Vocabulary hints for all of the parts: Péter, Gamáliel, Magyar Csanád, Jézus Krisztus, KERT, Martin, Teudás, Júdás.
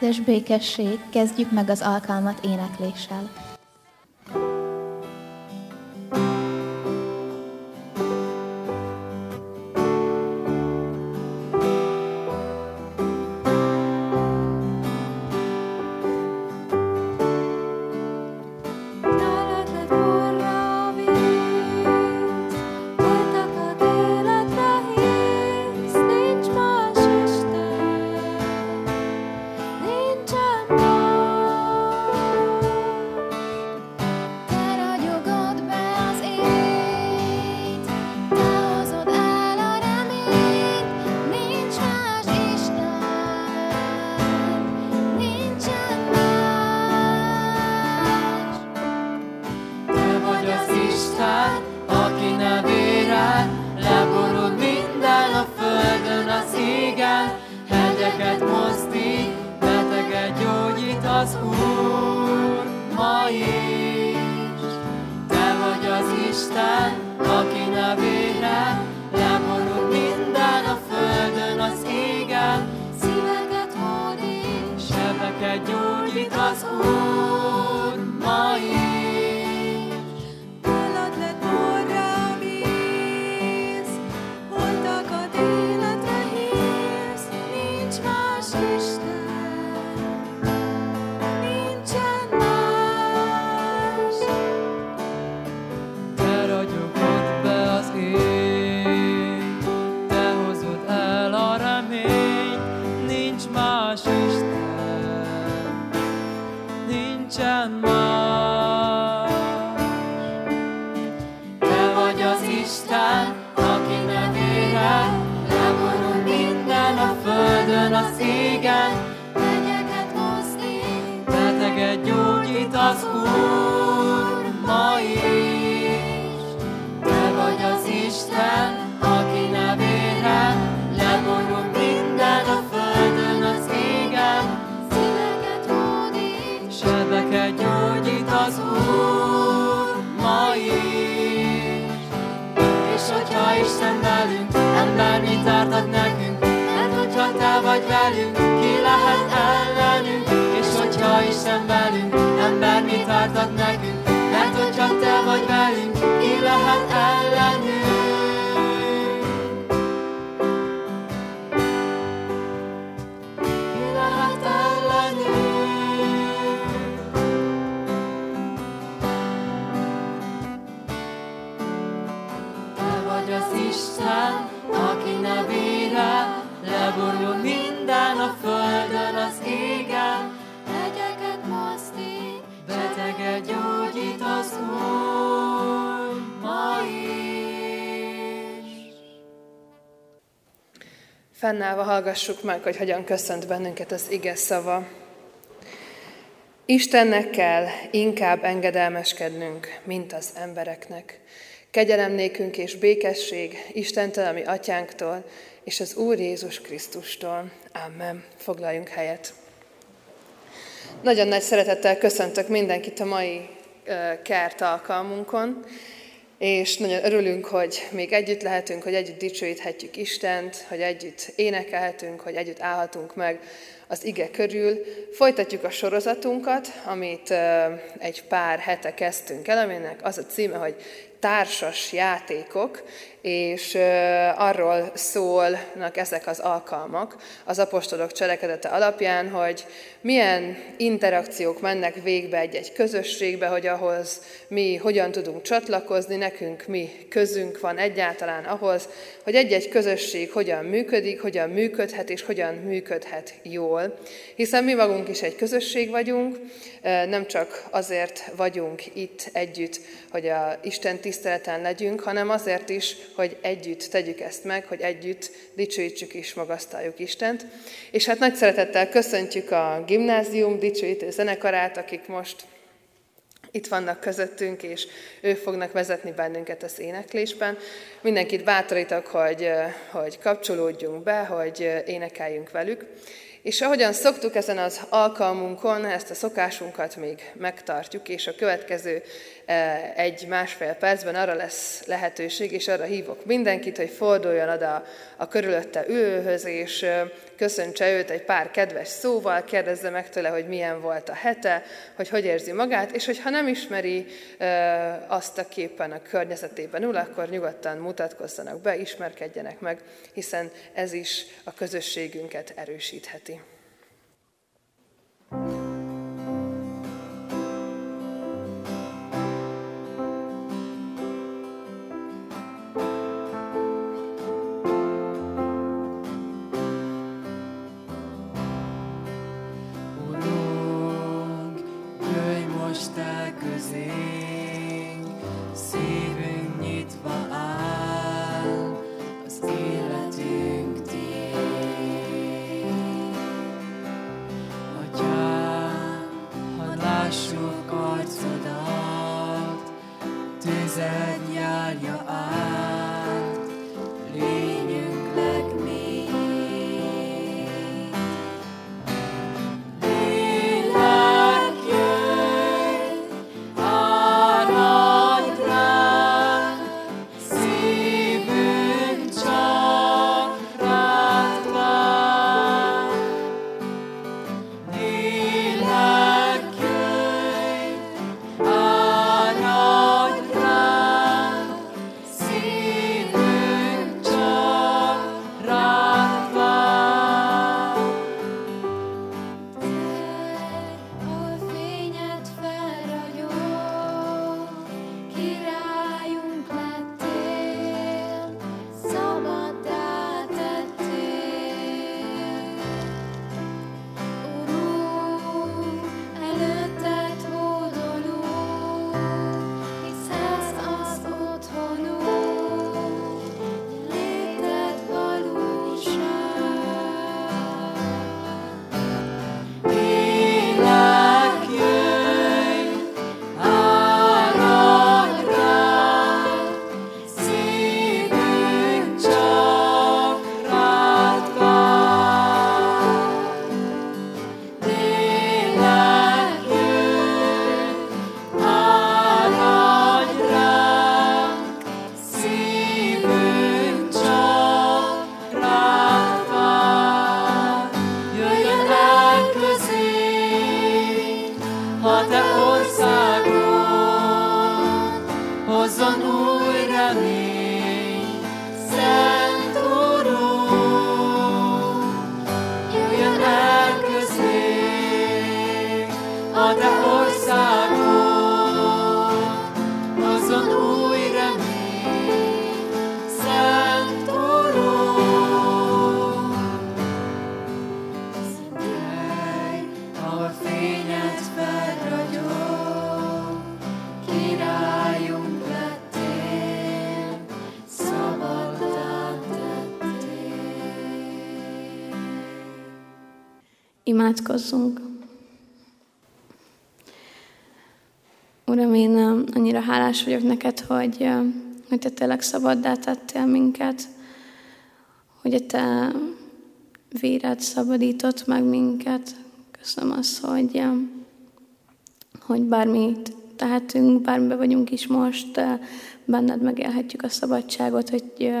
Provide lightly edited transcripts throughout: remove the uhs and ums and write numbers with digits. és békesség, kezdjük meg az alkalmat énekléssel. Fennállva hallgassuk meg, hogy hogyan köszönt bennünket az ige szava. Istennek kell inkább engedelmeskednünk, mint az embereknek. Kegyelem nékünk és békesség Istentől, a mi atyánktól, és az Úr Jézus Krisztustól. Amen. Foglaljunk helyet. Nagyon nagy szeretettel köszöntök mindenkit a mai KERT alkalmunkon. És nagyon örülünk, hogy még együtt lehetünk, hogy együtt dicsőíthetjük Istent, hogy együtt énekelhetünk, hogy együtt állhatunk meg az ige körül. Folytatjuk a sorozatunkat, amit egy pár hete kezdtünk el, aminek az a címe, hogy társas játékok, és arról szólnak ezek az alkalmak az apostolok cselekedete alapján, hogy milyen interakciók mennek végbe egy-egy közösségbe, hogy ahhoz mi hogyan tudunk csatlakozni, nekünk mi közünk van egyáltalán ahhoz, hogy egy-egy közösség hogyan működik, hogyan működhet és hogyan működhet jól. Hiszen mi magunk is egy közösség vagyunk, nem csak azért vagyunk itt együtt, hogy a Isten tiszteleten legyünk, hanem azért is, hogy együtt tegyük ezt meg, hogy együtt dicsőítsük és magasztaljuk Istent. És hát nagy szeretettel köszöntjük a gimnázium dicsőítő zenekarát, akik most itt vannak közöttünk, és ők fognak vezetni bennünket az éneklésben. Mindenkit bátorítok, hogy kapcsolódjunk be, hogy énekeljünk velük. És ahogyan szoktuk ezen az alkalmunkon, ezt a szokásunkat még megtartjuk, és a következő 1-1,5 percben arra lesz lehetőség, és arra hívok mindenkit, hogy forduljon oda a körülötte ülőhöz, és köszöntse őt egy pár kedves szóval, kérdezze meg tőle, hogy milyen volt a hete, hogy érzi magát, és hogyha nem ismeri azt a képen a környezetében ül, akkor nyugodtan mutatkozzanak be, ismerkedjenek meg, hiszen ez is a közösségünket erősítheti. Imádkozzunk. Uram, én annyira hálás vagyok neked, hogy te tényleg szabaddá tettél minket, hogy a te véred szabadított meg minket. Köszönöm azt, hogy bármit tehetünk, bármiben vagyunk is most, benned megélhetjük a szabadságot, hogy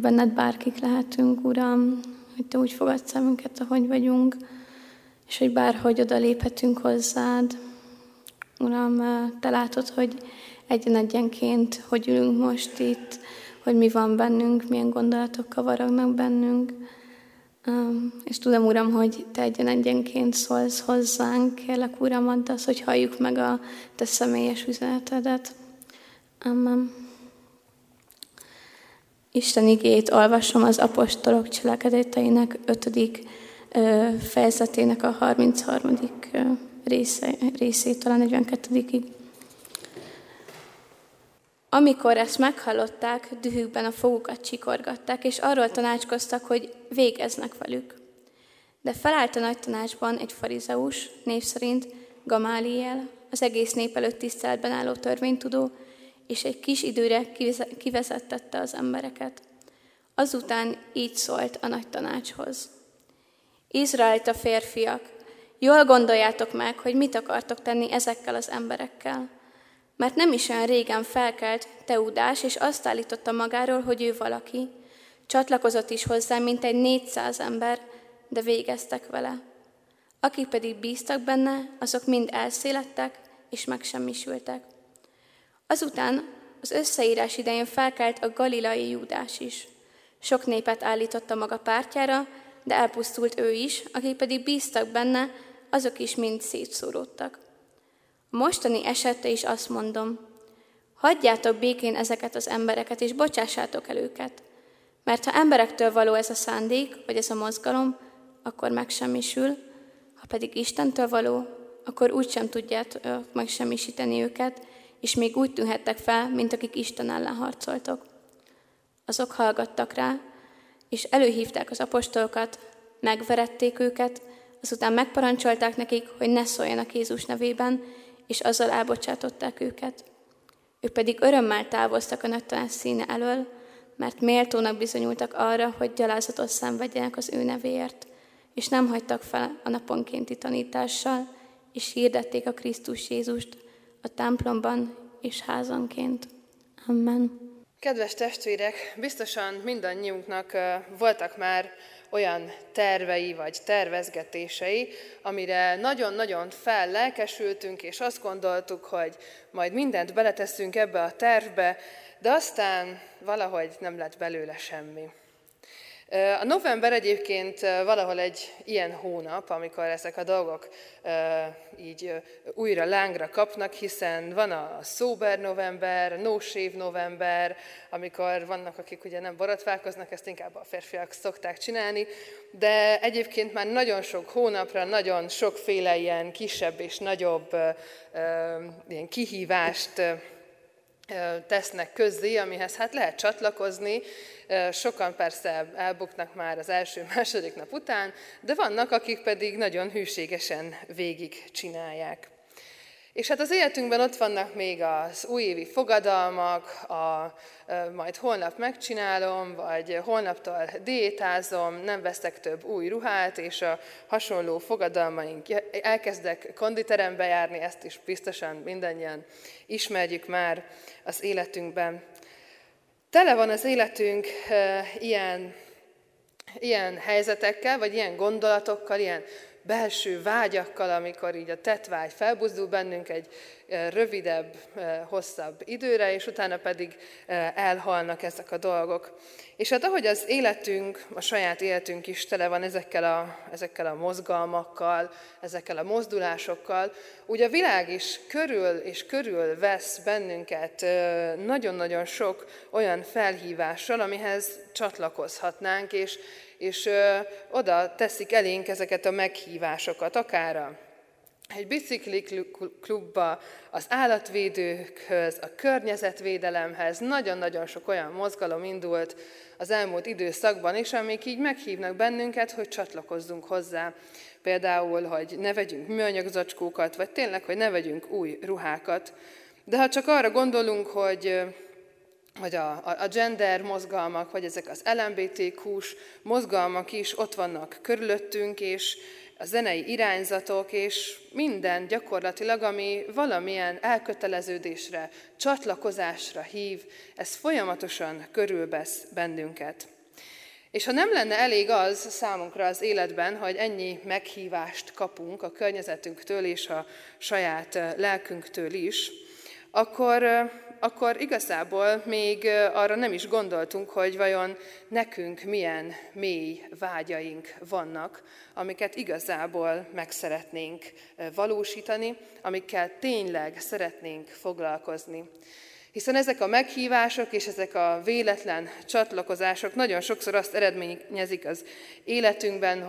benned bárkik lehetünk, Uram, hogy te úgy fogadsz el minket, ahogy vagyunk, és hogy bárhogy oda léphetünk hozzád. Uram, te látod, hogy egyen-egyenként, hogy ülünk most itt, hogy mi van bennünk, milyen gondolatok kavarognak bennünk. És tudom, Uram, hogy te egyen-egyenként szólsz hozzánk. Kérlek, Uram, add azt, hogy halljuk meg a te személyes üzenetedet. Amen. Isten igéjét olvasom az apostolok cselekedeteinek 5. fejezetének a 33. részétől a 42-ig. Amikor ezt meghallották, dühükben a fogukat csikorgatták, és arról tanácskoztak, hogy végeznek velük. De felállt a nagy tanácsban egy farizeus, név szerint Gamáliel, az egész nép előtt tiszteletben álló törvénytudó, és egy kis időre kivezettette az embereket. Azután így szólt a nagy tanácshoz. Izraelita férfiak, jól gondoljátok meg, hogy mit akartok tenni ezekkel az emberekkel. Mert nem is olyan régen felkelt Teudás, és azt állította magáról, hogy ő valaki, Csatlakozott is hozzá mintegy 400 ember, de végeztek vele. Akik pedig bíztak benne, azok mind elszélettek és megsemmisültek. Azután az összeírás idején felkelt a galilai Júdás is. Sok népet állította maga pártjára, de elpusztult ő is, akik pedig bíztak benne, azok is mind szétszóródtak. A mostani esetre is azt mondom, hagyjátok békén ezeket az embereket, és bocsássátok el őket. Mert ha emberektől való ez a szándék, vagy ez a mozgalom, akkor megsemmisül, ha pedig Istentől való, akkor úgysem tudjátok megsemmisíteni őket, és még úgy tűnhettek fel, mint akik Isten ellen harcoltok. Azok hallgattak rá, és előhívták az apostolokat, megverették őket, azután megparancsolták nekik, hogy ne szóljanak Jézus nevében, és azzal elbocsátották őket. Ők pedig örömmel távoztak a nöktelen színe elől, mert méltónak bizonyultak arra, hogy gyalázatot szenvedjenek az ő nevéért, és nem hagytak fel a naponkénti tanítással, és hirdették a Krisztus Jézust a templomban és házanként. Amen. Kedves testvérek, biztosan mindannyiunknak voltak már olyan tervei vagy tervezgetései, amire nagyon-nagyon fellelkesültünk, és azt gondoltuk, hogy majd mindent beleteszünk ebbe a tervbe, de aztán valahogy nem lett belőle semmi. A november egyébként valahol egy ilyen hónap, amikor ezek a dolgok így újra lángra kapnak, hiszen van a sober november, no shave november, amikor vannak, akik ugye nem borotválkoznak, ezt inkább a férfiak szokták csinálni, de egyébként már nagyon sok hónapra, nagyon sokféle ilyen kisebb és nagyobb ilyen kihívást tesznek közzé, amihez hát lehet csatlakozni. Sokan persze elbuknak már az első-második nap után, de vannak, akik pedig nagyon hűségesen végig csinálják. És hát az életünkben ott vannak még az újévi fogadalmak, majd holnap megcsinálom, vagy holnaptól diétázom, nem veszek több új ruhát, és a hasonló fogadalmaink, elkezdek konditerembe járni, ezt is biztosan mindannyian ismerjük már az életünkben. Tele van az életünk ilyen helyzetekkel, vagy ilyen gondolatokkal, ilyen belső vágyakkal, amikor így a tettvágy felbuzdul bennünk egy rövidebb, hosszabb időre, és utána pedig elhalnak ezek a dolgok. És hát ahogy az életünk, a saját életünk is tele van ezekkel a mozgalmakkal, ezekkel a mozdulásokkal, ugye a világ is körül és körül vesz bennünket nagyon-nagyon sok olyan felhívással, amihez csatlakozhatnánk, és oda teszik elénk ezeket a meghívásokat, akár egy bicikliklubba, az állatvédőkhöz, a környezetvédelemhez, nagyon-nagyon sok olyan mozgalom indult az elmúlt időszakban is, amik így meghívnak bennünket, hogy csatlakozzunk hozzá. Például, hogy ne vegyünk műanyagzacskókat, vagy tényleg, hogy ne vegyünk új ruhákat. De ha csak arra gondolunk, hogy a gender mozgalmak, vagy ezek az LMBTQ-s mozgalmak is ott vannak körülöttünk, és a zenei irányzatok, és minden gyakorlatilag, ami valamilyen elköteleződésre, csatlakozásra hív, ez folyamatosan körülvesz bennünket. És ha nem lenne elég az számunkra az életben, hogy ennyi meghívást kapunk a környezetünktől és a saját lelkünktől is, akkor igazából még arra nem is gondoltunk, hogy vajon nekünk milyen mély vágyaink vannak, amiket igazából meg szeretnénk valósítani, amikkel tényleg szeretnénk foglalkozni. Hiszen ezek a meghívások és ezek a véletlen csatlakozások nagyon sokszor azt eredményezik az életünkben,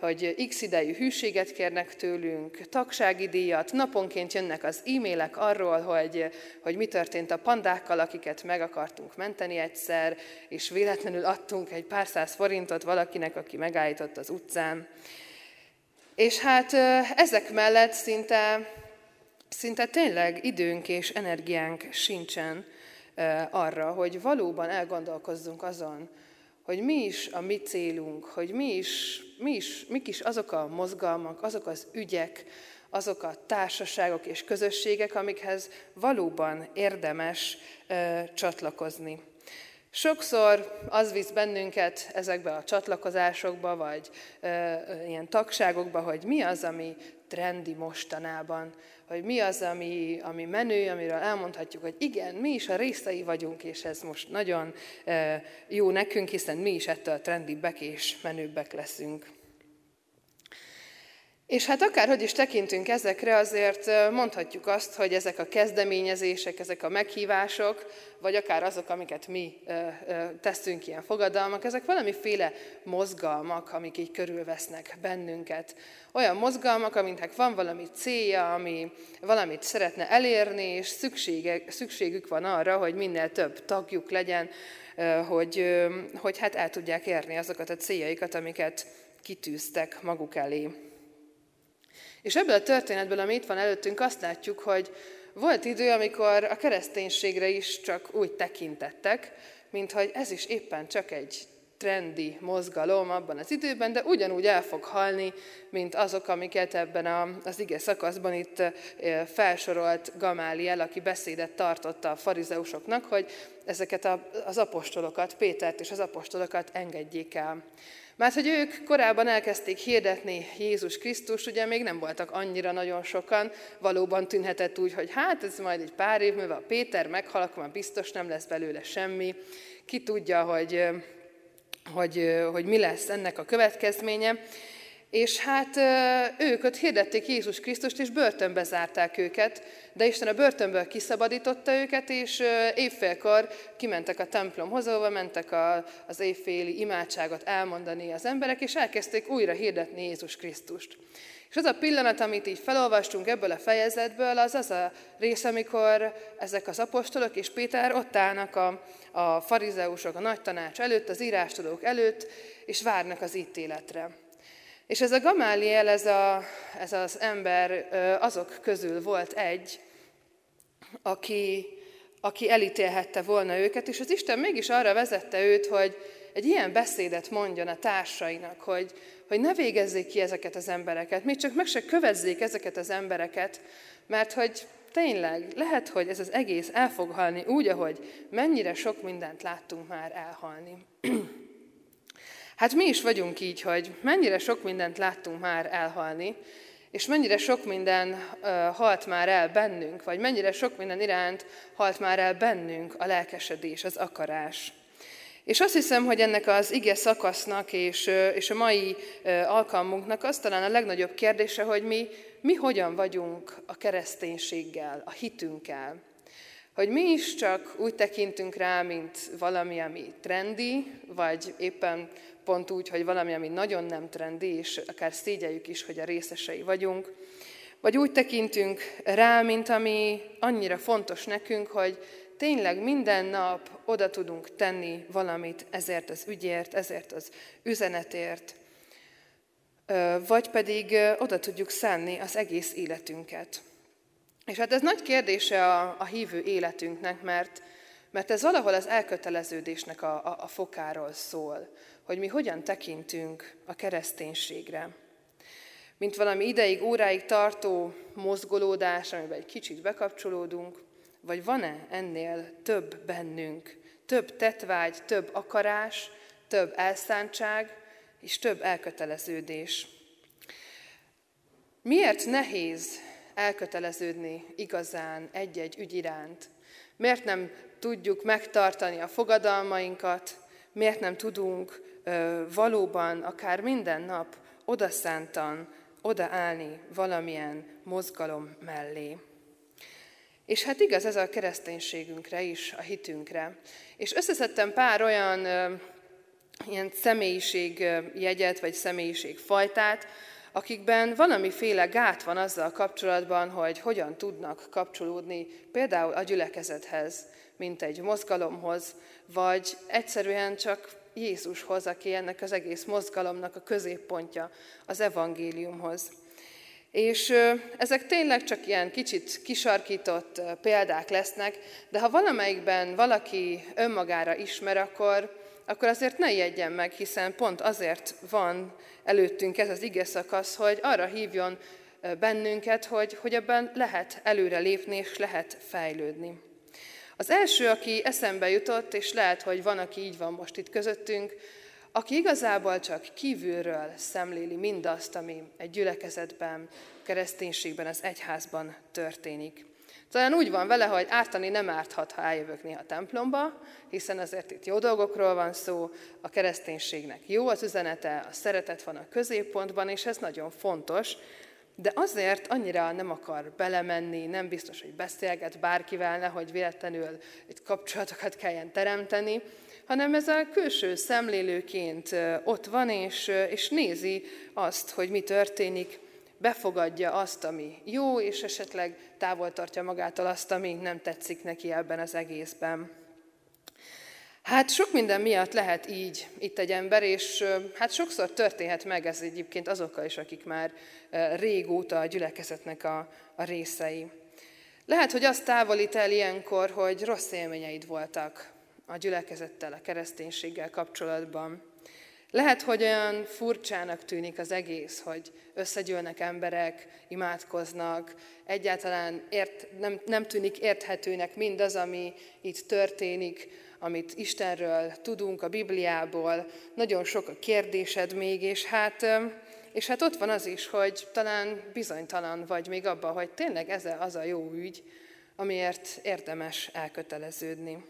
hogy x idejű hűséget kérnek tőlünk, tagsági díjat, naponként jönnek az e-mailek arról, hogy mi történt a pandákkal, akiket meg akartunk menteni egyszer, és véletlenül adtunk egy pár száz forintot valakinek, aki megállított az utcán. És hát ezek mellett szinte tényleg időnk és energiánk sincsen arra, hogy valóban elgondolkozzunk azon, hogy mi is a mi célunk, hogy mik is azok a mozgalmak, azok az ügyek, azok a társaságok és közösségek, amikhez valóban érdemes csatlakozni. Sokszor az visz bennünket ezekbe a csatlakozásokba, vagy ilyen tagságokba, hogy mi az, ami trendi mostanában, hogy mi az, ami menő, amiről elmondhatjuk, hogy igen, mi is a részei vagyunk, és ez most nagyon jó nekünk, hiszen mi is ettől trendibbek és menőbbek leszünk. És hát akárhogy is tekintünk ezekre, azért mondhatjuk azt, hogy ezek a kezdeményezések, ezek a meghívások, vagy akár azok, amiket mi teszünk, ilyen fogadalmak, ezek valamiféle mozgalmak, amik így körülvesznek bennünket. Olyan mozgalmak, aminek van valami célja, ami valamit szeretne elérni, és szükségük van arra, hogy minél több tagjuk legyen, hogy hát el tudják érni azokat a céljaikat, amiket kitűztek maguk elé. És ebből a történetből, ami itt van előttünk, azt látjuk, hogy volt idő, amikor a kereszténységre is csak úgy tekintettek, minthogy ez is éppen csak egy trendi mozgalom abban az időben, de ugyanúgy el fog halni, mint azok, amiket ebben az ige szakaszban itt felsorolt Gamáliel, aki beszédet tartotta a farizeusoknak, hogy ezeket az apostolokat, Pétert és az apostolokat engedjék el. Mert hogy ők korábban elkezdték hirdetni Jézus Krisztust, ugye még nem voltak annyira nagyon sokan, valóban tűnhetett úgy, hogy hát ez majd egy pár év múlva, Péter meghal, akkor már biztos nem lesz belőle semmi. Ki tudja, hogy mi lesz ennek a következménye. És hát ők ott hirdették Jézus Krisztust, és börtönbe zárták őket, de Isten a börtönből kiszabadította őket, és évfélkor kimentek a templomhoz, ahova mentek az évféli imádságot elmondani az emberek, és elkezdték újra hirdetni Jézus Krisztust. És az a pillanat, amit így felolvastunk ebből a fejezetből, az a rész, amikor ezek az apostolok és Péter ott állnak a farizeusok, a nagy tanács előtt, az írástudók előtt, és várnak az ítéletre. És ez a Gamáliel, ez az ember azok közül volt egy, aki elítélhette volna őket, és az Isten mégis arra vezette őt, hogy egy ilyen beszédet mondjon a társainak, hogy ne végezzék ki ezeket az embereket, még csak meg se kövezzék ezeket az embereket, mert hogy tényleg lehet, hogy ez az egész el fog halni úgy, ahogy mennyire sok mindent láttunk már elhalni. Hát mi is vagyunk így, hogy mennyire sok mindent láttunk már elhalni, és mennyire sok minden halt már el bennünk, vagy mennyire sok minden iránt halt már el bennünk a lelkesedés, az akarás. És azt hiszem, hogy ennek az ige szakasznak és a mai alkalmunknak az talán a legnagyobb kérdése, hogy mi hogyan vagyunk a kereszténységgel, a hitünkkel. Hogy mi is csak úgy tekintünk rá, mint valami, ami trendi, vagy éppen pont úgy, hogy valami, ami nagyon nem trendi, és akár szégyeljük is, hogy a részesei vagyunk. Vagy úgy tekintünk rá, mint ami annyira fontos nekünk, hogy tényleg minden nap oda tudunk tenni valamit ezért az ügyért, ezért az üzenetért. Vagy pedig oda tudjuk szánni az egész életünket. És hát ez nagy kérdése a hívő életünknek, mert ez valahol az elköteleződésnek a fokáról szól, hogy mi hogyan tekintünk a kereszténységre. Mint valami ideig, óráig tartó mozgolódás, amiben egy kicsit bekapcsolódunk, vagy van-e ennél több bennünk, több tettvágy, több akarás, több elszántság és több elköteleződés. Miért nehéz elköteleződni igazán egy-egy ügy iránt? Miért nem tudjuk megtartani a fogadalmainkat? Miért nem tudunk valóban akár minden nap odaszántan odaállni valamilyen mozgalom mellé? És hát igaz ez a kereszténységünkre is, a hitünkre. És összeszedtem pár olyan ilyen személyiségjegyet, vagy személyiségfajtát, akikben valamiféle gát van azzal kapcsolatban, hogy hogyan tudnak kapcsolódni például a gyülekezethez, mint egy mozgalomhoz, vagy egyszerűen csak Jézushoz, aki ennek az egész mozgalomnak a középpontja, az evangéliumhoz. És ezek tényleg csak ilyen kicsit kisarkított példák lesznek, de ha valamelyikben valaki önmagára ismer, akkor azért ne ijedjen meg, hiszen pont azért van előttünk ez az ige szakasz, hogy arra hívjon bennünket, hogy ebben lehet előre lépni és lehet fejlődni. Az első, aki eszembe jutott, és lehet, hogy van, aki így van most itt közöttünk, aki igazából csak kívülről szemléli mindazt, ami egy gyülekezetben, kereszténységben, az egyházban történik. Talán úgy van vele, hogy ártani nem árthat, ha eljövök néha templomba, hiszen azért itt jó dolgokról van szó, a kereszténységnek jó az üzenete, a szeretet van a középpontban, és ez nagyon fontos, de azért annyira nem akar belemenni, nem biztos, hogy beszélget bárkivel, nehogy véletlenül itt kapcsolatokat kelljen teremteni, hanem ez a külső szemlélőként ott van, és nézi azt, hogy mi történik, befogadja azt, ami jó, és esetleg távol tartja magától azt, ami nem tetszik neki ebben az egészben. Hát sok minden miatt lehet így itt egy ember, és hát sokszor történhet meg ez egyébként azokkal is, akik már régóta a gyülekezetnek a részei. Lehet, hogy azt távolít el ilyenkor, hogy rossz élményeid voltak a gyülekezettel, a kereszténységgel kapcsolatban. Lehet, hogy olyan furcsának tűnik az egész, hogy összegyűlnek emberek, imádkoznak, egyáltalán nem tűnik érthetőnek mindaz, ami itt történik, amit Istenről tudunk, a Bibliából, nagyon sok a kérdésed még, és hát ott van az is, hogy talán bizonytalan vagy még abban, hogy tényleg ez az a jó ügy, amiért érdemes elköteleződni.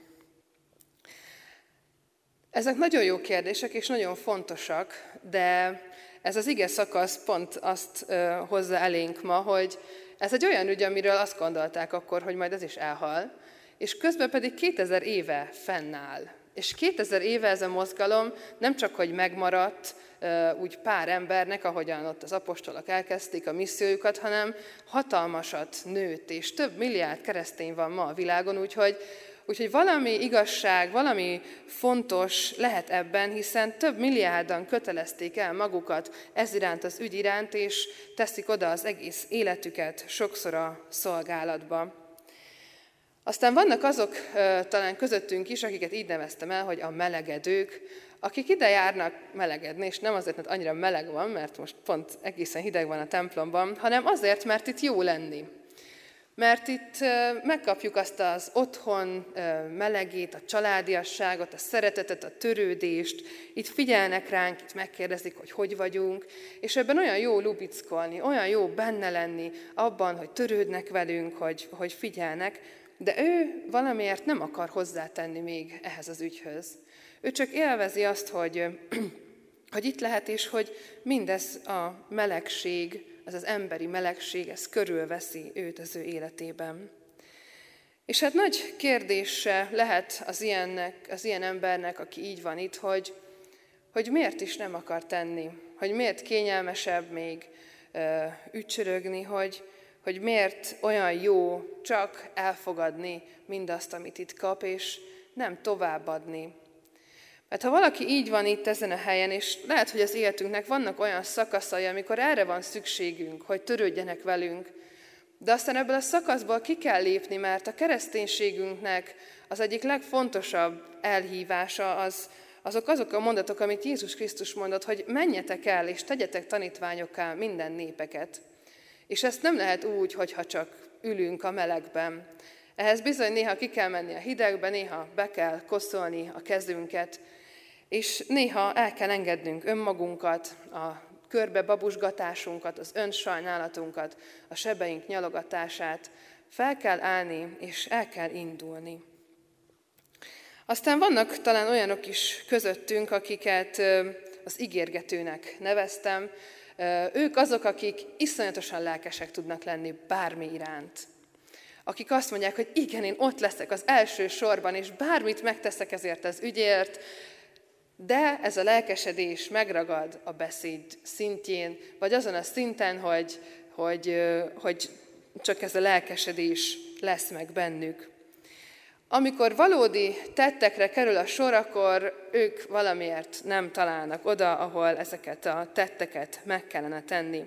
Ezek nagyon jó kérdések, és nagyon fontosak, de ez az ige szakasz pont azt hozza elénk ma, hogy ez egy olyan ügy, amiről azt gondolták akkor, hogy majd ez is elhal, és közben pedig 2000 éve fennáll. És 2000 éve ez a mozgalom nem csak, hogy megmaradt úgy pár embernek, ahogyan ott az apostolok elkezdték a missziójukat, hanem hatalmasat nőtt, és több milliárd keresztény van ma a világon, úgyhogy valami igazság, valami fontos lehet ebben, hiszen több milliárdan kötelezték el magukat ez iránt, az ügy iránt, és teszik oda az egész életüket sokszor a szolgálatba. Aztán vannak azok talán közöttünk is, akiket így neveztem el, hogy a melegedők, akik ide járnak melegedni, és nem azért, mert annyira meleg van, mert most pont egészen hideg van a templomban, hanem azért, mert itt jó lenni. Mert itt megkapjuk azt az otthon melegét, a családiasságot, a szeretetet, a törődést, itt figyelnek ránk, itt megkérdezik, hogy vagyunk, és ebben olyan jó lubickolni, olyan jó benne lenni abban, hogy törődnek velünk, hogy figyelnek, de ő valamiért nem akar hozzátenni még ehhez az ügyhöz. Ő csak élvezi azt, hogy itt lehet, és hogy mindez a melegség, ez az emberi melegség, ez körülveszi őt az ő életében. És hát nagy kérdése lehet az ilyen embernek, aki így van itt, hogy miért is nem akar tenni, hogy miért kényelmesebb még ücsörögni, hogy miért olyan jó csak elfogadni mindazt, amit itt kap, és nem továbbadni. Mert ha valaki így van itt ezen a helyen, és lehet, hogy az életünknek vannak olyan szakaszai, amikor erre van szükségünk, hogy törődjenek velünk, de aztán ebből a szakaszból ki kell lépni, mert a kereszténységünknek az egyik legfontosabb elhívása azok a mondatok, amit Jézus Krisztus mondott, hogy menjetek el és tegyetek tanítványokká minden népeket. És ezt nem lehet úgy, hogyha csak ülünk a melegben. Ehhez bizony néha ki kell menni a hidegbe, néha be kell koszolni a kezünket, és néha el kell engednünk önmagunkat, a körbe babusgatásunkat, az önsajnálatunkat, a sebeink nyalogatását. Fel kell állni, és el kell indulni. Aztán vannak talán olyanok is közöttünk, akiket az ígérgetőnek neveztem. Ők azok, akik iszonyatosan lelkesek tudnak lenni bármi iránt. Akik azt mondják, hogy igen, én ott leszek az első sorban, és bármit megteszek ezért az ügyért, de ez a lelkesedés megragad a beszéd szintjén, vagy azon a szinten, hogy csak ez a lelkesedés lesz meg bennük. Amikor valódi tettekre kerül a sor, akkor ők valamiért nem találnak oda, ahol ezeket a tetteket meg kellene tenni.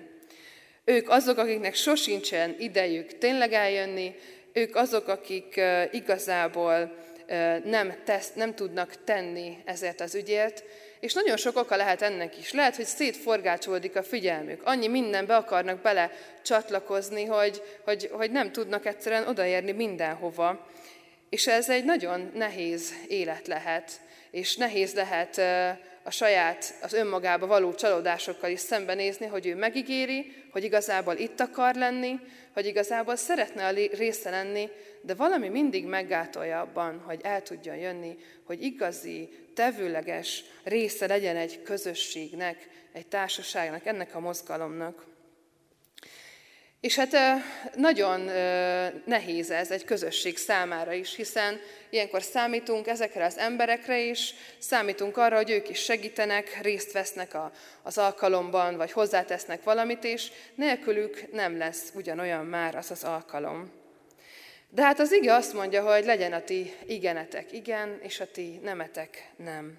Ők azok, akiknek sosincsen idejük tényleg eljönni, ők azok, akik igazából nem tudnak tenni ezért az ügyért, és nagyon sok oka lehet ennek is. Lehet, hogy szétforgácsolódik a figyelmük, annyi mindenbe akarnak bele csatlakozni, hogy nem tudnak egyszerűen odaérni mindenhova. És ez egy nagyon nehéz élet lehet, és nehéz lehet a saját, az önmagába való csalódásokkal is szembenézni, hogy ő megígéri, hogy igazából itt akar lenni, hogy igazából szeretne a része lenni, de valami mindig meggátolja abban, hogy el tudjon jönni, hogy igazi, tevőleges része legyen egy közösségnek, egy társaságnak, ennek a mozgalomnak. És hát nagyon nehéz ez egy közösség számára is, hiszen ilyenkor számítunk ezekre az emberekre is, számítunk arra, hogy ők is segítenek, részt vesznek az alkalomban, vagy hozzátesznek valamit, és nélkülük nem lesz ugyanolyan már az az alkalom. De hát az ige azt mondja, hogy legyen a ti igenetek igen, és a ti nemetek nem.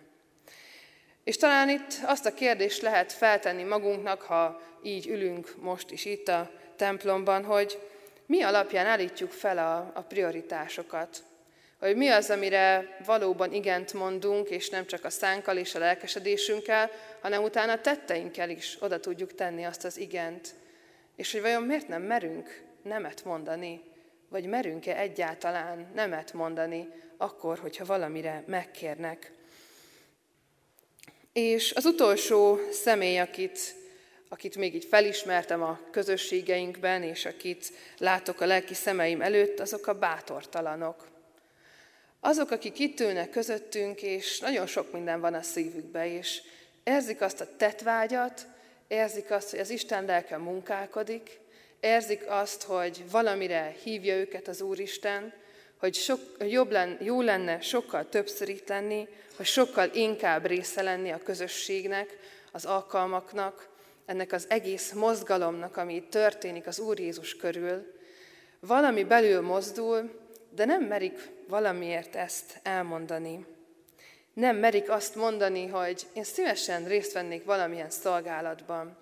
És talán itt azt a kérdést lehet feltenni magunknak, ha így ülünk most is itt a templomban, hogy mi alapján állítjuk fel a prioritásokat. Hogy mi az, amire valóban igent mondunk, és nem csak a szánkkal és a lelkesedésünkkel, hanem utána a tetteinkkel is oda tudjuk tenni azt az igent. És hogy vajon miért nem merünk nemet mondani, vagy merünk-e egyáltalán nemet mondani, akkor, hogyha valamire megkérnek. És az utolsó személy, akit még így felismertem a közösségeinkben, és akit látok a lelki szemeim előtt, azok a bátortalanok. Azok, akik itt ülnek közöttünk, és nagyon sok minden van a szívükben, és érzik azt a tettvágyat, érzik azt, hogy az Isten lelke munkálkodik, érzik azt, hogy valamire hívja őket az Úristen, hogy jó lenne sokkal többször itt lenni, hogy sokkal inkább része lenni a közösségnek, az alkalmaknak, ennek az egész mozgalomnak, ami itt történik az Úr Jézus körül. Valami belül mozdul, de nem merik valamiért ezt elmondani. Nem merik azt mondani, hogy én szívesen részt vennék valamilyen szolgálatban.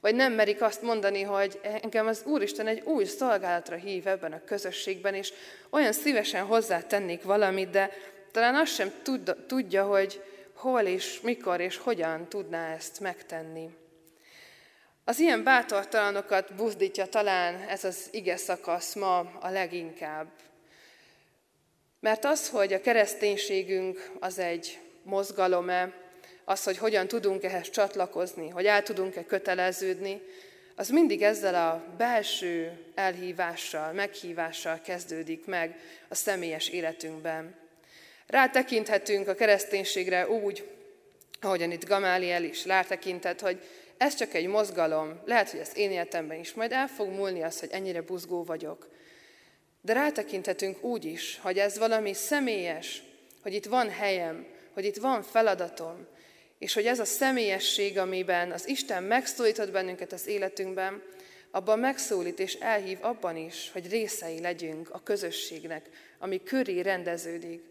Vagy nem merik azt mondani, hogy engem az Úristen egy új szolgálatra hív ebben a közösségben, és olyan szívesen hozzátennék valamit, de talán azt sem tudja, hogy hol és mikor és hogyan tudná ezt megtenni. Az ilyen bátortalanokat buzdítja talán ez az ige szakasz ma a leginkább. Mert az, hogy a kereszténységünk az egy mozgalom-e, az, hogy hogyan tudunk ehhez csatlakozni, hogy el tudunk-e köteleződni, az mindig ezzel a belső elhívással, meghívással kezdődik meg a személyes életünkben. Rátekinthetünk a kereszténységre úgy, ahogyan itt Gamáliel is rátekintett, hogy ez csak egy mozgalom, lehet, hogy az én életemben is majd el fog múlni az, hogy ennyire buzgó vagyok. De rátekinthetünk úgy is, hogy ez valami személyes, hogy itt van helyem, hogy itt van feladatom, és hogy ez a személyesség, amiben az Isten megszólított bennünket az életünkben, abban megszólít és elhív abban is, hogy részei legyünk a közösségnek, ami köré rendeződik,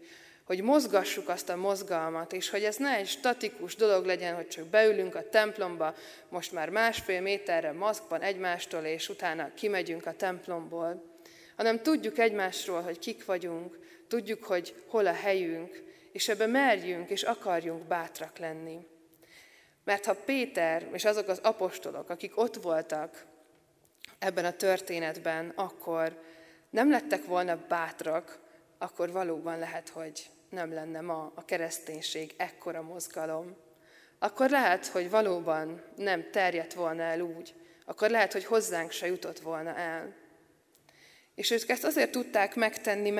hogy mozgassuk azt a mozgalmat, és hogy ez ne egy statikus dolog legyen, hogy csak beülünk a templomba, most már másfél méterre maszkban egymástól, és utána kimegyünk a templomból, hanem tudjuk egymásról, hogy kik vagyunk, tudjuk, hogy hol a helyünk, és ebbe merjünk és akarjunk bátrak lenni. Mert ha Péter és azok az apostolok, akik ott voltak ebben a történetben, akkor nem lettek volna bátrak, akkor valóban lehet, hogy nem lenne ma a kereszténység ekkora mozgalom. Akkor lehet, hogy valóban nem terjedt volna el úgy. Akkor lehet, hogy hozzánk se jutott volna el. És ők ezt azért tudták megtenni,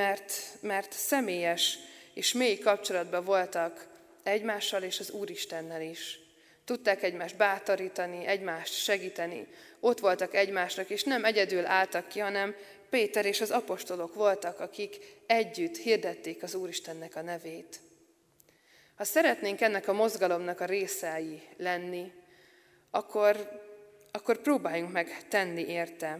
mert személyes és mély kapcsolatban voltak egymással és az Úristennel is. Tudták egymást bátorítani, egymást segíteni. Ott voltak egymásnak, és nem egyedül álltak ki, hanem Péter és az apostolok voltak, akik együtt hirdették az Úristennek a nevét. Ha szeretnénk ennek a mozgalomnak a részei lenni, akkor próbáljunk meg tenni érte.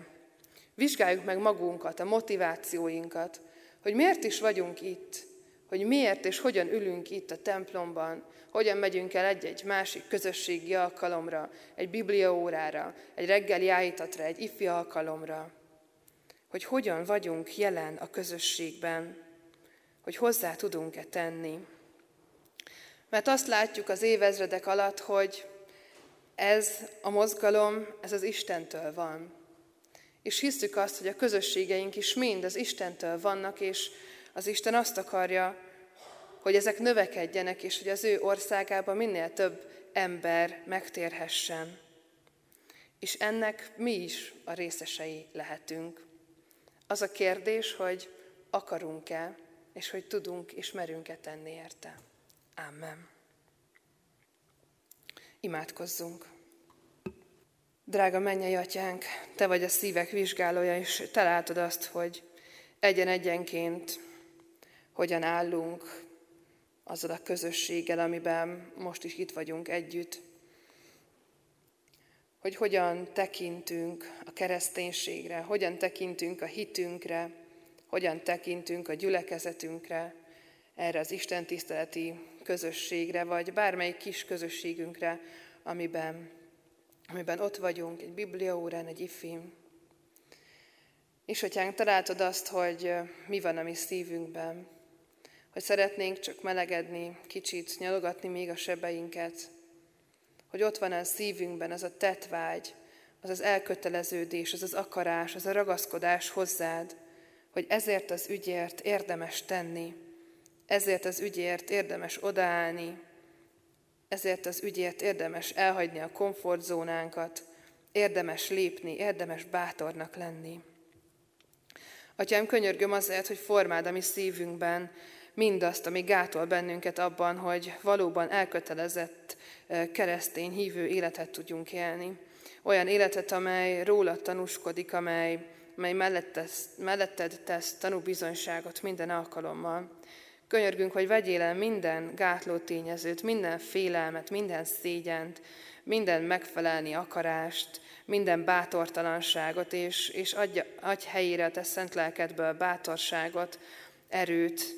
Vizsgáljuk meg magunkat, a motivációinkat, hogy miért is vagyunk itt, hogy miért és hogyan ülünk itt a templomban, hogyan megyünk el egy-egy másik közösségi alkalomra, egy bibliaórára, egy reggeli áhítatra, egy ifi alkalomra. Hogy hogyan vagyunk jelen a közösségben, hogy hozzá tudunk-e tenni. Mert azt látjuk az évezredek alatt, hogy ez a mozgalom, ez az Istentől van. És hiszük azt, hogy a közösségeink is mind az Istentől vannak, és Az Isten azt akarja, hogy ezek növekedjenek, és hogy az ő országában minél több ember megtérhessen. És ennek mi is a részesei lehetünk. Az a kérdés, hogy akarunk-e, és hogy tudunk és merünk-e tenni érte. Amen. Imádkozzunk. Drága mennyei atyánk, te vagy a szívek vizsgálója, és te látod azt, hogy egyen-egyenként hogyan állunk azzal a közösséggel, amiben most is itt vagyunk együtt. Hogy hogyan tekintünk a kereszténységre, hogyan tekintünk a hitünkre, hogyan tekintünk a gyülekezetünkre, erre az istentiszteleti közösségre, vagy bármelyik kis közösségünkre, amiben ott vagyunk, egy bibliaórán, egy ifin. És atyánk, te látod azt, hogy mi van a mi szívünkben, hogy szeretnénk csak melegedni, kicsit nyalogatni még a sebeinket, hogy ott van a szívünkben az a tettvágy, az az elköteleződés, az az akarás, az a ragaszkodás hozzád, hogy ezért az ügyért érdemes tenni, ezért az ügyért érdemes odaállni, ezért az ügyért érdemes elhagyni a komfortzónánkat, érdemes lépni, érdemes bátornak lenni. Atyám, könyörgöm azért, hogy formáld a mi szívünkben mindazt, ami gátol bennünket abban, hogy valóban elkötelezett keresztény hívő életet tudjunk élni. Olyan életet, amely rólad tanúskodik, amely melletted tesz tanúbizonyságot minden alkalommal. Könyörgünk, hogy vegyél el minden gátló tényezőt, minden félelmet, minden szégyent, minden megfelelni akarást, minden bátortalanságot, és adj helyére a te szent lelkedből bátorságot, erőt,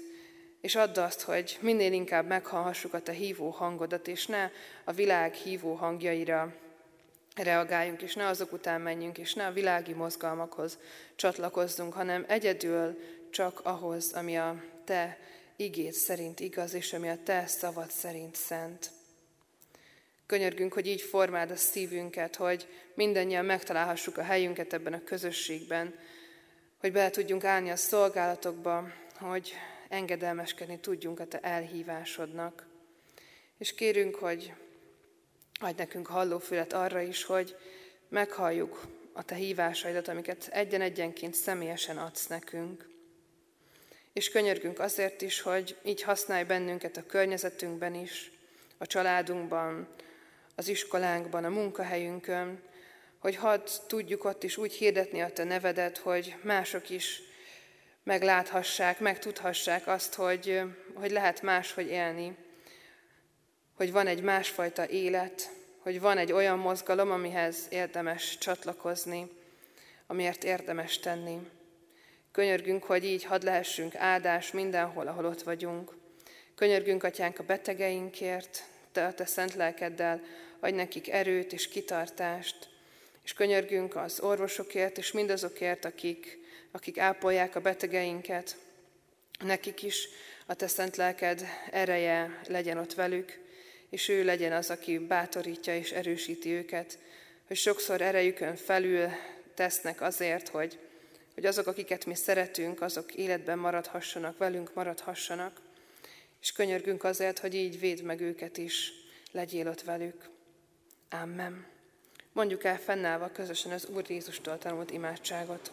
és add azt, hogy minél inkább meghallhassuk a te hívó hangodat, és ne a világ hívó hangjaira reagáljunk, és ne azok után menjünk, és ne a világi mozgalmakhoz csatlakozzunk, hanem egyedül csak ahhoz, ami a te igéd szerint igaz, és ami a te szavad szerint szent. Könyörgünk, hogy így formáld a szívünket, hogy mindannyian megtalálhassuk a helyünket ebben a közösségben, hogy bele tudjunk állni a szolgálatokba, hogy engedelmeskedni tudjunk a te elhívásodnak. És kérünk, hogy adj nekünk hallófület arra is, hogy meghalljuk a te hívásaidat, amiket egyen-egyenként személyesen adsz nekünk. És könyörgünk azért is, hogy így használj bennünket a környezetünkben is, a családunkban, az iskolánkban, a munkahelyünkön, hogy hadd tudjuk ott is úgy hirdetni a te nevedet, hogy mások is megláthassák, megtudhassák azt, hogy lehet máshogy élni, hogy van egy másfajta élet, hogy van egy olyan mozgalom, amihez érdemes csatlakozni, amiért érdemes tenni. Könyörgünk, hogy így hadd lehessünk áldás mindenhol, ahol ott vagyunk. Könyörgünk, atyánk, a betegeinkért, te a te szent lelkeddel adj nekik erőt és kitartást, és könyörgünk az orvosokért és mindazokért, akik ápolják a betegeinket, nekik is a te szent lelked ereje legyen ott velük, és ő legyen az, aki bátorítja és erősíti őket, hogy sokszor erejükön felül tesznek azért, hogy azok, akiket mi szeretünk, azok életben maradhassanak, velünk maradhassanak, és könyörgünk azért, hogy így védd meg őket is, legyél ott velük. Amen. Mondjuk el fennállva közösen az Úr Jézustól tanult imádságot.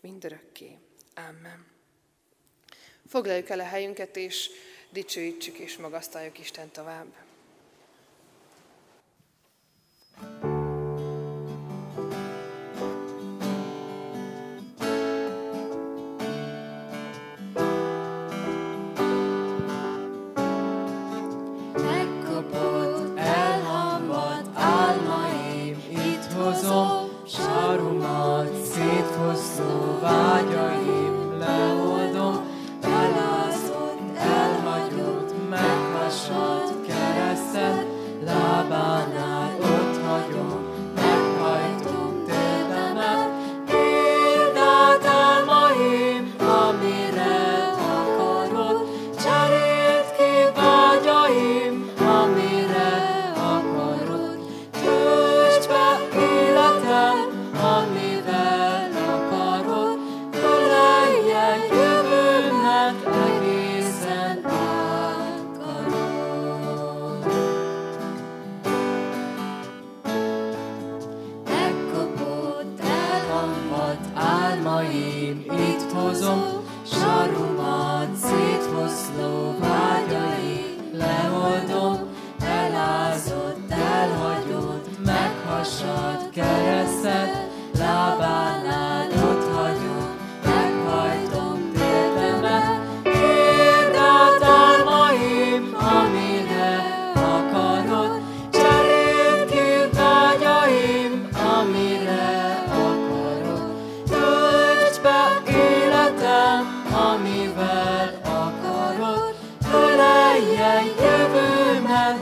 mindörökké. Amen. Foglaljuk el a helyünket, és dicsőítsük és magasztaljuk Isten tovább. Sarumat szétfosztó vágyaim leoldom, elász. Álmomat, álmaim itt hozom, sarumat széthoszló vágyaim leoldom, elázott, elhagyott, meghasadt keresztet, lábánál ott hagyom, meghajtom térdemet. Kérd át álmaim, amire akarod, cseréld ki vágyaim, amire akarod. Töltsd be életem, amivel akarod, öleljen jövőmet.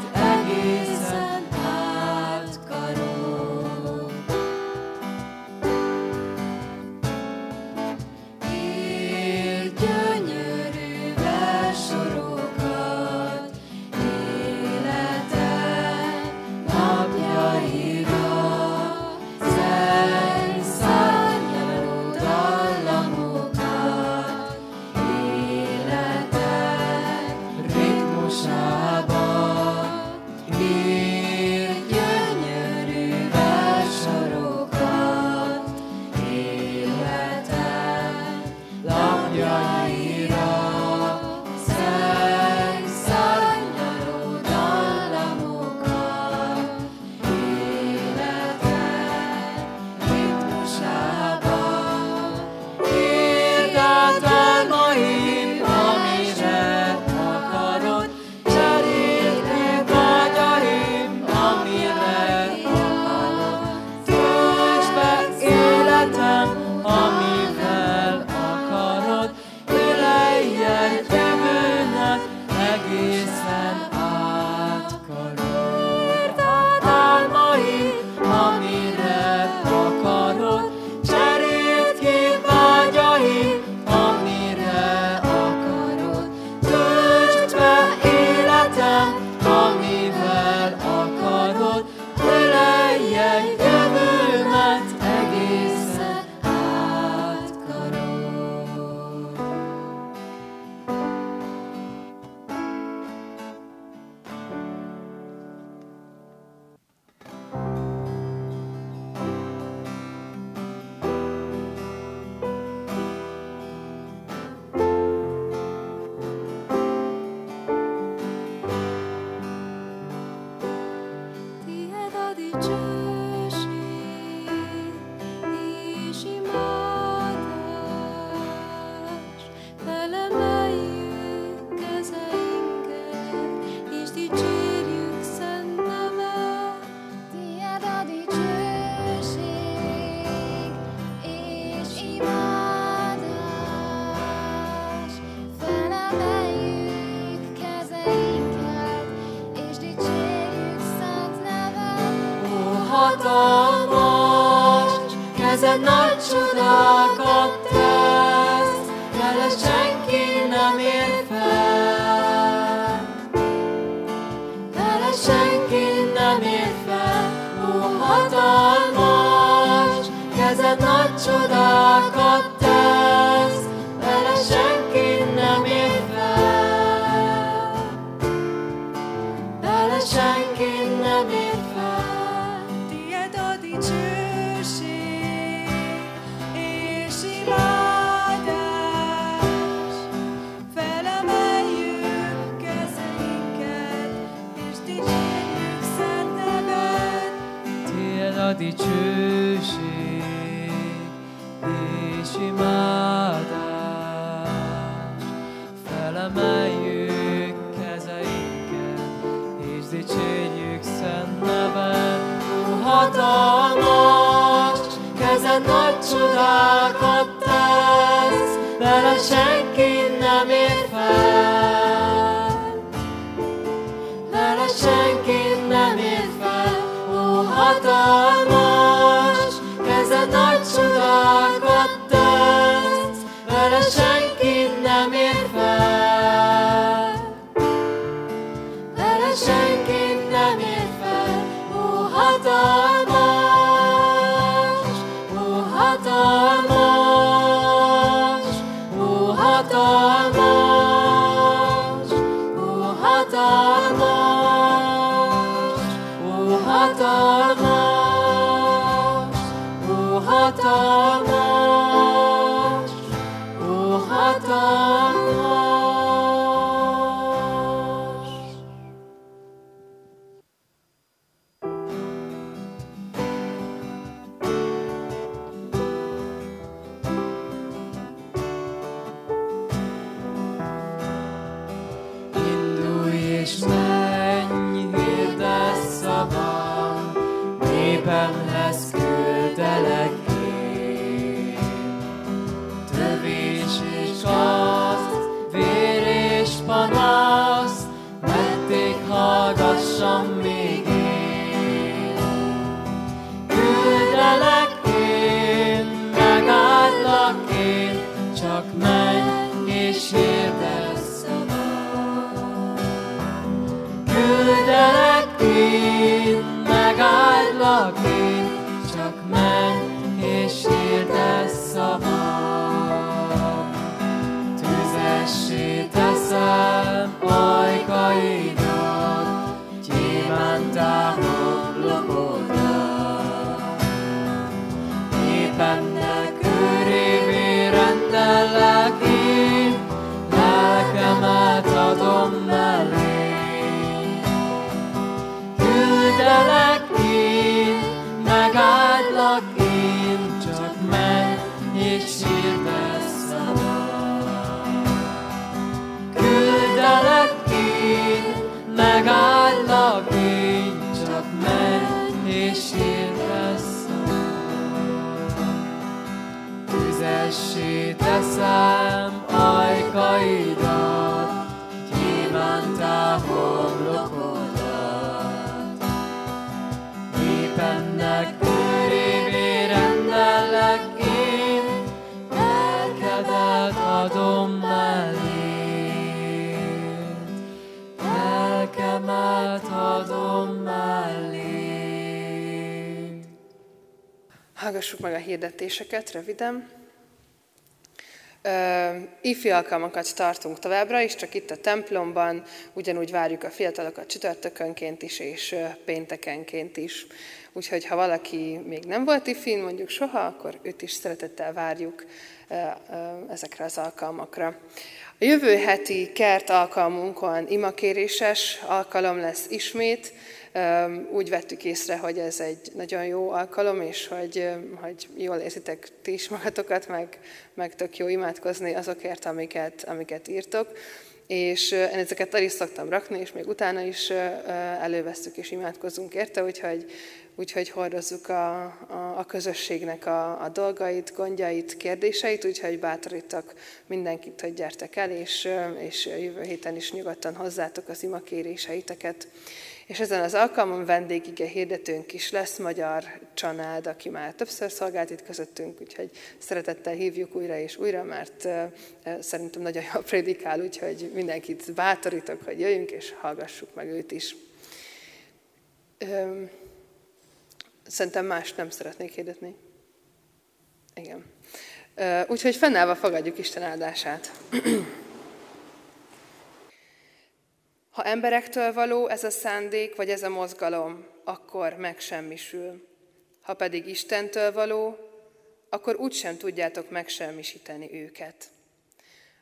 Hatalmas, ó hatalmas. Tüzessé teszem ajkaidat, gyémántá homlokodat. Népennek őrévé rendellek én, lelkedet adom mellét. Lelkemet adom mellét. Hallgassuk meg a hirdetéseket röviden. Ifi alkalmakat tartunk továbbra is, csak itt a templomban, ugyanúgy várjuk a fiatalokat csütörtökönként is, és péntekenként is. Úgyhogy ha valaki még nem volt ifin, mondjuk soha, akkor őt is szeretettel várjuk ezekre az alkalmakra. A jövő heti kert alkalmunkon imakéréses alkalom lesz ismét. Úgy vettük észre, hogy ez egy nagyon jó alkalom, és hogy jól érzitek ti is magatokat, meg tök jó imádkozni azokért, amiket írtok. És én ezeket el is szoktam rakni, és még utána is elővesztük és imádkozunk érte, úgyhogy hordozzuk a közösségnek a dolgait, gondjait, kérdéseit, úgyhogy bátorítok mindenkit, hogy gyertek el, és jövő héten is nyugodtan hozzátok az imakéréseiteket. És ezen az alkalmon vendégige hirdetőnk is lesz, Magyar Csanád, aki már többször szolgált itt közöttünk, úgyhogy szeretettel hívjuk újra és újra, mert szerintem nagyon jól prédikál, úgyhogy mindenkit bátorítok, hogy jöjjünk, és hallgassuk meg őt is. Szerintem mást nem szeretnék hirdetni. Igen. Úgyhogy fennállva fogadjuk Isten áldását. Ha emberektől való ez a szándék, vagy ez a mozgalom, akkor megsemmisül. Ha pedig Istentől való, akkor úgysem tudjátok megsemmisíteni őket.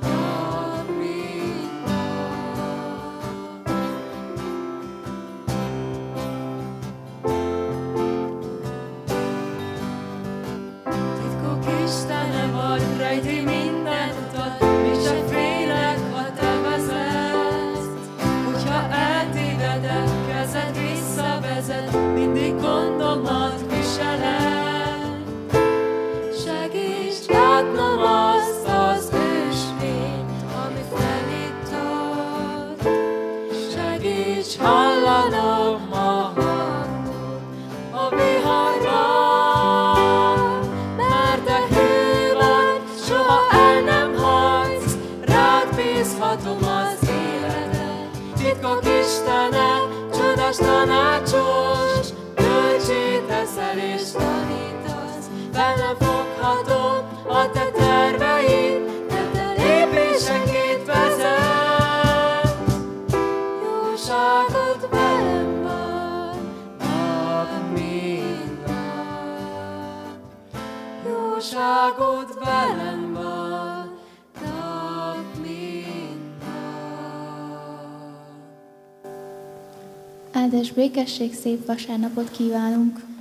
nap mint nap. Titkok Istenem vagy, rejti minden utat, mi se félek, ha te vezetsz. Hogyha eltévedek, kezed visszavezet, mindig gondomat viseled. Látnom azt az ösvényt, ami felét tart. Segíts hallanom a hangot a viharban, mert te hű vagy, soha el nem hagysz, rád bízhatom az életet. Titkok Istenem, csodás tanácsos, bölcsét leszel és tanítasz, velem foghatom a te terveid, de te lépésenként vezet. Jóságod velem van, nap mint nap. Jóságod velem van, nap mint nap. Áldás békesség, szép vasárnapot kívánunk!